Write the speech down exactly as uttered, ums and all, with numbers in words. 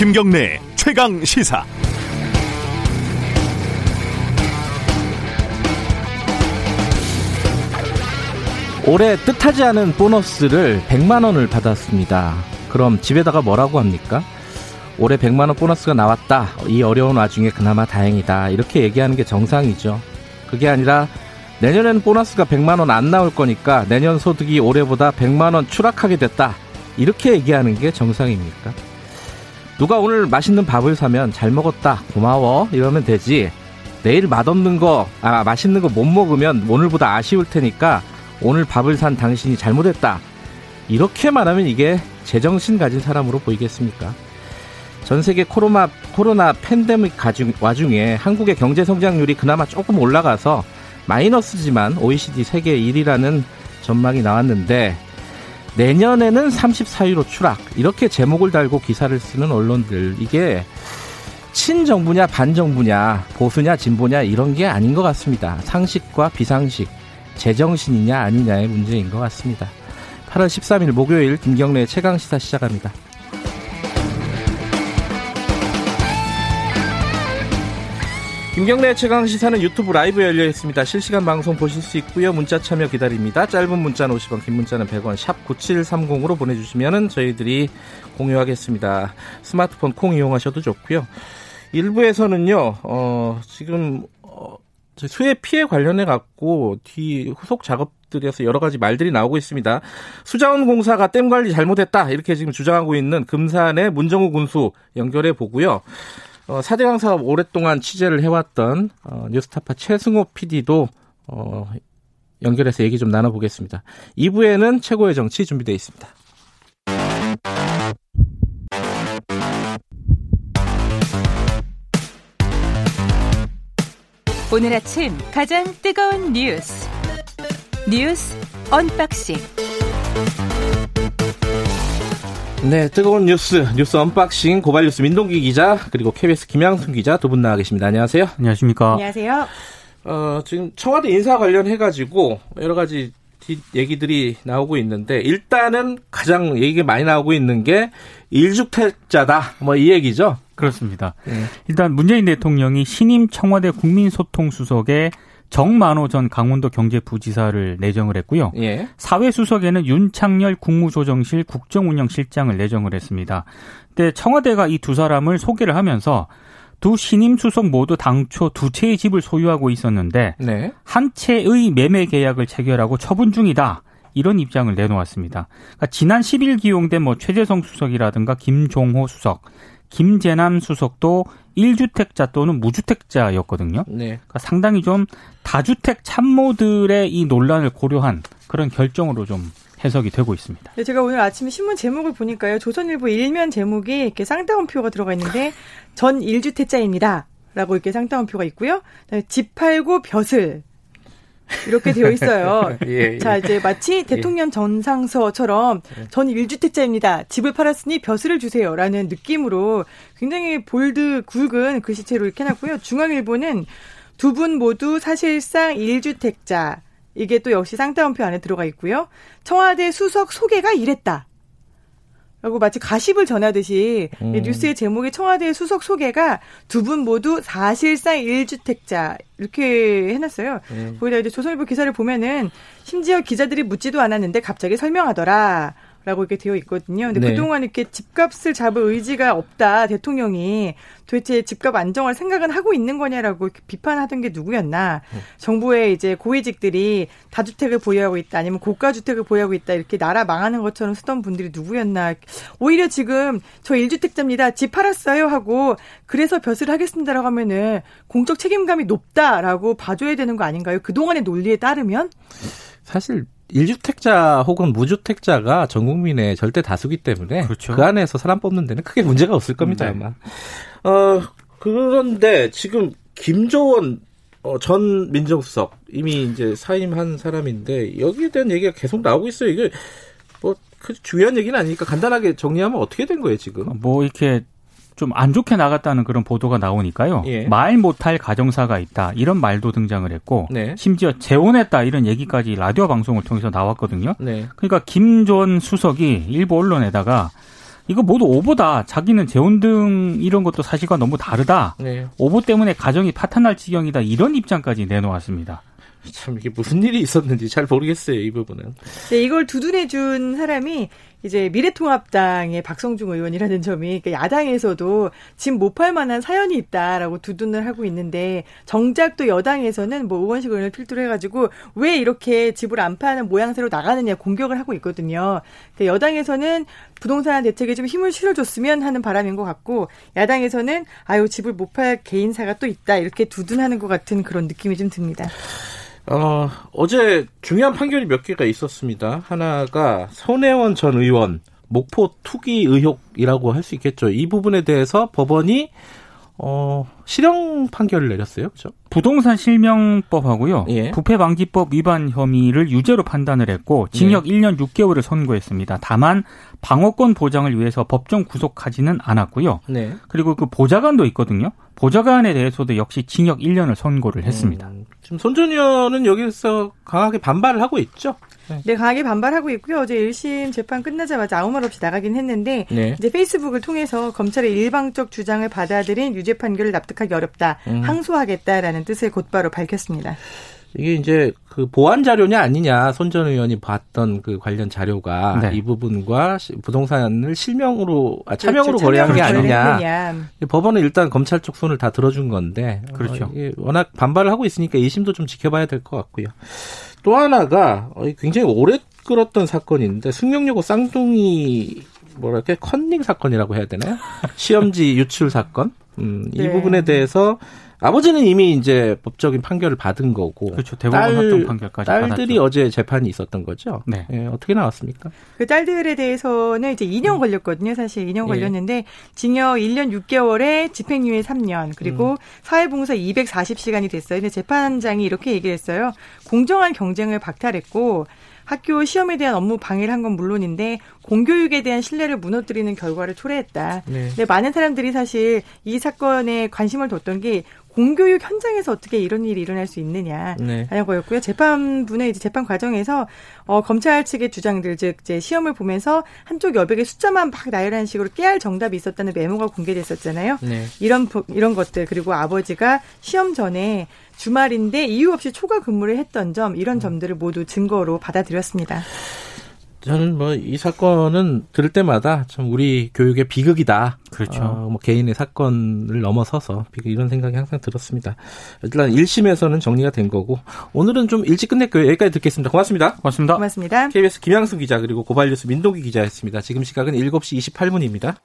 김경래 최강시사. 올해 뜻하지 않은 보너스를 백만 원을 받았습니다. 그럼 집에다가 뭐라고 합니까? 올해 백만 원 보너스가 나왔다. 이 어려운 와중에 그나마 다행이다. 이렇게 얘기하는 게 정상이죠. 그게 아니라 내년에는 보너스가 백만 원 안 나올 거니까 내년 소득이 올해보다 백만 원 추락하게 됐다. 이렇게 얘기하는 게 정상입니까? 누가 오늘 맛있는 밥을 사면 잘 먹었다, 고마워 이러면 되지. 내일 맛없는 거, 아 맛있는 거 못 먹으면 오늘보다 아쉬울 테니까 오늘 밥을 산 당신이 잘못했다. 이렇게 말하면 이게 제정신 가진 사람으로 보이겠습니까? 전 세계 코로나, 코로나 팬데믹 와중에 한국의 경제 성장률이 그나마 조금 올라가서 마이너스지만 오이시디 세계 일위라는 전망이 나왔는데, 내년에는 삼십사위로 추락, 이렇게 제목을 달고 기사를 쓰는 언론들, 이게 친정부냐 반정부냐 보수냐 진보냐 이런 게 아닌 것 같습니다. 상식과 비상식, 제정신이냐 아니냐의 문제인 것 같습니다. 팔월 십삼일 목요일 김경래 최강시사 시작합니다. 김경래 최강시사는 유튜브 라이브 열려 있습니다. 실시간 방송 보실 수 있고요. 문자 참여 기다립니다. 짧은 문자는 오십원, 긴 문자는 백원, 샵 구칠삼공으로 보내주시면 저희들이 공유하겠습니다. 스마트폰 콩 이용하셔도 좋고요. 일부에서는요, 어, 지금 어, 수해 피해 관련해 갖고 뒤 후속 작업들에서 여러 가지 말들이 나오고 있습니다. 수자원공사가 댐 관리 잘못했다, 이렇게 지금 주장하고 있는 금산의 문정우 군수 연결해 보고요. 어, 사대강 사업 오랫동안 취재를 해왔던 어, 뉴스타파 최승호 피디도 어, 연결해서 얘기 좀 나눠보겠습니다. 이부에는 최고의 정치 준비되어 있습니다. 오늘 아침 가장 뜨거운 뉴스, 뉴스 언박싱. 네, 뜨거운 뉴스, 뉴스 언박싱, 고발뉴스 민동기 기자, 그리고 케이비에스 김양순 기자 두 분 나와 계십니다. 안녕하세요. 안녕하십니까. 안녕하세요. 어, 지금 청와대 인사 관련해가지고 여러 가지 얘기들이 나오고 있는데, 일단은 가장 얘기가 많이 나오고 있는 게 일주택자다, 뭐 이 얘기죠. 그렇습니다. 네. 일단 문재인 대통령이 신임 청와대 국민소통수석에 정만호 전 강원도 경제부지사를 내정을 했고요. 예. 사회수석에는 윤창렬 국무조정실 국정운영실장을 내정을 했습니다. 근데 청와대가 이 두 사람을 소개를 하면서 두 신임 수석 모두 당초 두 채의 집을 소유하고 있었는데, 네, 한 채의 매매 계약을 체결하고 처분 중이다, 이런 입장을 내놓았습니다. 그러니까 지난 십일 기용된 뭐 최재성 수석이라든가 김종호 수석, 김제남 수석도 일주택자 또는 무주택자였거든요. 네. 그러니까 상당히 좀 다주택 참모들의 이 논란을 고려한 그런 결정으로 좀 해석이 되고 있습니다. 네, 제가 오늘 아침에 신문 제목을 보니까요, 조선일보 일면 제목이 이렇게 쌍따옴표가 들어가 있는데, 전 일주택자입니다 라고 이렇게 쌍따옴표가 있고요. 집 팔고 벼슬, 이렇게 되어 있어요. 예, 예. 자, 이제 마치 대통령 전상서처럼 전 일주택자입니다, 집을 팔았으니 벼슬을 주세요라는 느낌으로 굉장히 볼드 굵은 글씨체로 이렇게 해놨고요. 중앙일보는 두 분 모두 사실상 일주택자, 이게 또 역시 쌍따옴표 안에 들어가 있고요. 청와대 수석 소개가 이랬다 라고 마치 가십을 전하듯이 음. 뉴스의 제목에 청와대 수석 소개가 두 분 모두 사실상 일주택자, 이렇게 해놨어요. 음. 거기다 이제 조선일보 기사를 보면은 심지어 기자들이 묻지도 않았는데 갑자기 설명하더라 라고 이렇게 되어 있거든요. 근데 네, 그동안 이렇게 집값을 잡을 의지가 없다, 대통령이 도대체 집값 안정할 생각은 하고 있는 거냐라고 이렇게 비판하던 게 누구였나. 음. 정부의 이제 고위직들이 다주택을 보유하고 있다, 아니면 고가주택을 보유하고 있다, 이렇게 나라 망하는 것처럼 쓰던 분들이 누구였나. 오히려 지금 저 일주택자입니다, 집 팔았어요 하고 그래서 벼슬 하겠습니다라고 하면은 공적 책임감이 높다라고 봐줘야 되는 거 아닌가요? 그동안의 논리에 따르면? 사실 일주택자 혹은 무주택자가 전 국민의 절대 다수기 때문에, 그렇죠, 그 안에서 사람 뽑는 데는 크게 문제가 없을 겁니다. 네. 아마. 어, 그런데 지금 김조원 어, 전 민정수석, 이미 이제 사임한 사람인데 여기에 대한 얘기가 계속 나오고 있어요. 이게 뭐 그 중요한 얘기는 아니니까 간단하게 정리하면 어떻게 된 거예요 지금? 뭐 이렇게 좀 안 좋게 나갔다는 그런 보도가 나오니까요. 예. 말 못할 가정사가 있다, 이런 말도 등장을 했고, 네, 심지어 재혼했다, 이런 얘기까지 라디오 방송을 통해서 나왔거든요. 네. 그러니까 김 전 수석이 일부 언론에다가 이거 모두 오보다. 자기는 재혼등 이런 것도 사실과 너무 다르다. 네. 오보 때문에 가정이 파탄날 지경이다. 이런 입장까지 내놓았습니다. 참 이게 무슨 일이 있었는지 잘 모르겠어요, 이 부분은. 네, 이걸 두둔해준 사람이 이제 미래통합당의 박성중 의원이라는 점이, 그러니까 야당에서도 집 못 팔 만한 사연이 있다라고 두둔을 하고 있는데, 정작 또 여당에서는 뭐 오건식 의원을 필두로 해가지고 왜 이렇게 집을 안 파는 모양새로 나가느냐 공격을 하고 있거든요. 그러니까 여당에서는 부동산 대책에 좀 힘을 실어줬으면 하는 바람인 것 같고, 야당에서는 아유 집을 못 팔 개인사가 또 있다 이렇게 두둔하는 것 같은 그런 느낌이 좀 듭니다. 어, 어제 중요한 판결이 몇 개가 있었습니다. 하나가 손혜원 전 의원 목포 투기 의혹이라고 할 수 있겠죠. 이 부분에 대해서 법원이 어, 실형 판결을 내렸어요. 그렇죠? 부동산 실명법하고요. 예. 부패방지법 위반 혐의를 유죄로 판단을 했고 징역 예. 일 년 육 개월을 선고했습니다. 다만 방어권 보장을 위해서 법정 구속하지는 않았고요. 네. 그리고 그 보좌관도 있거든요. 보좌관에 대해서도 역시 징역 일 년을 선고를 했습니다. 음, 지금 손 전 의원은 여기서 강하게 반발을 하고 있죠? 네. 네, 강하게 반발하고 있고요. 어제 일 심 재판 끝나자마자 아무 말 없이 나가긴 했는데 네. 이제 페이스북을 통해서 검찰의 일방적 주장을 받아들인 유죄 판결을 납득하기 어렵다. 음. 항소하겠다라는 뜻을 곧바로 밝혔습니다. 이게 이제 그 보완 자료냐 아니냐, 손 전 의원이 봤던 그 관련 자료가 네. 이 부분과 부동산을 실명으로 아, 차명으로 그렇죠. 거래한 게 아니냐. 했느냐. 법원은 일단 검찰 쪽 손을 다 들어준 건데 그렇죠. 어, 이게 워낙 반발을 하고 있으니까 이 심도 좀 지켜봐야 될 것 같고요. 또 하나가 굉장히 오래 끌었던 사건인데 숙명여고 쌍둥이 뭐랄까 컨닝 사건이라고 해야 되나요? 시험지 유출 사건. 음, 네. 이 부분에 대해서. 아버지는 이미 이제 법적인 판결을 받은 거고, 그렇죠. 대법원 확정 판결까지 딸들이 받았죠. 어제 재판이 있었던 거죠. 네, 예, 어떻게 나왔습니까? 그 딸들에 대해서는 이제 이 년 음. 걸렸거든요. 사실 이 년 예. 걸렸는데 징역 일 년 육 개월에 집행유예 삼 년 그리고 음. 사회봉사 이백사십 시간이 됐어요. 근데 재판장이 이렇게 얘기를 했어요. 공정한 경쟁을 박탈했고. 학교 시험에 대한 업무 방해를 한 건 물론인데 공교육에 대한 신뢰를 무너뜨리는 결과를 초래했다. 네. 근데 많은 사람들이 사실 이 사건에 관심을 뒀던 게 공교육 현장에서 어떻게 이런 일이 일어날 수 있느냐라는 네. 거였고요. 재판부는 이제 재판 과정에서 어, 검찰 측의 주장들, 즉 이제 시험을 보면서 한쪽 여백의 숫자만 막 나열하는 식으로 깨알 정답이 있었다는 메모가 공개됐었잖아요. 네. 이런 이런 것들, 그리고 아버지가 시험 전에 주말인데 이유 없이 초과 근무를 했던 점, 이런 점들을 모두 증거로 받아들였습니다. 저는 뭐 이 사건은 들을 때마다 참 우리 교육의 비극이다. 그렇죠. 어, 뭐 개인의 사건을 넘어서서 비극, 이런 생각이 항상 들었습니다. 일단 일 심에서는 정리가 된 거고 오늘은 좀 일찍 끝냈고요. 여기까지 듣겠습니다. 고맙습니다. 고맙습니다. 고맙습니다. 케이비에스 김양순 기자 그리고 고발뉴스 민동기 기자였습니다. 지금 시각은 일곱 시 이십팔 분입니다.